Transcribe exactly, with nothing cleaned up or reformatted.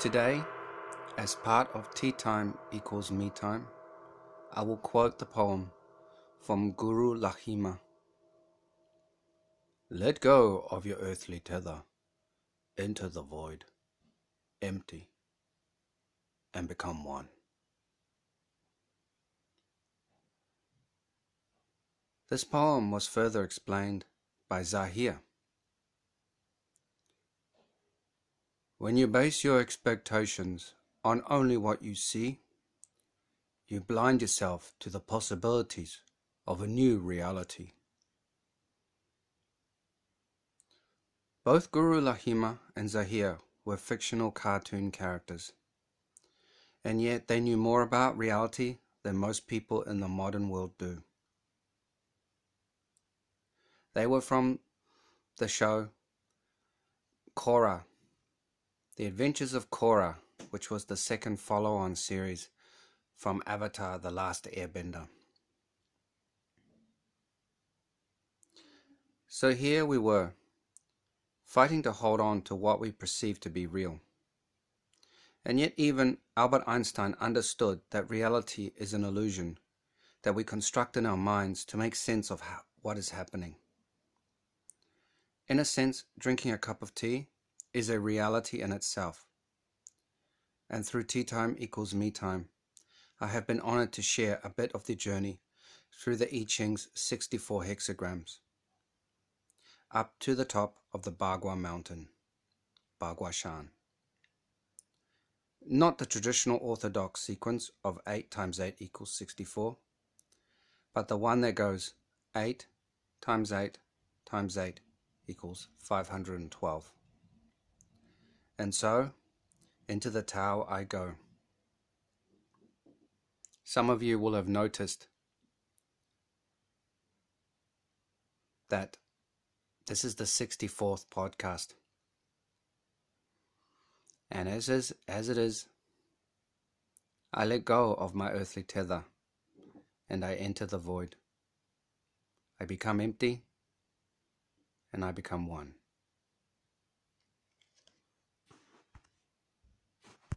Today, as part of Tea Time equals Me Time, I will quote the poem from Guru Laghima. Let go of your earthly tether, enter the void, empty, and become one. This poem was further explained by Zahir. When you base your expectations on only what you see, you blind yourself to the possibilities of a new reality. Both Guru Laghima and Zahir were fictional cartoon characters, and yet they knew more about reality than most people in the modern world do. They were from the show Korra, The Adventures of Korra, which was the second follow-on series from Avatar: The Last Airbender. So here we were, fighting to hold on to what we perceived to be real. And yet even Albert Einstein understood that reality is an illusion that we construct in our minds to make sense of how, what is happening. In a sense, drinking a cup of tea is a reality in itself. And through Tea Time equals Me Time, I have been honored to share a bit of the journey through the I Ching's sixty-four hexagrams, up to the top of the Bagua mountain, Bagua Shan. Not the traditional orthodox sequence of eight times eight equals sixty-four, but the one that goes eight times eight times eight equals five hundred twelve. And so, into the Tao I go. Some of you will have noticed that this is the sixty-fourth podcast. And as is, as it is, I let go of my earthly tether, and I enter the void. I become empty, and I become one.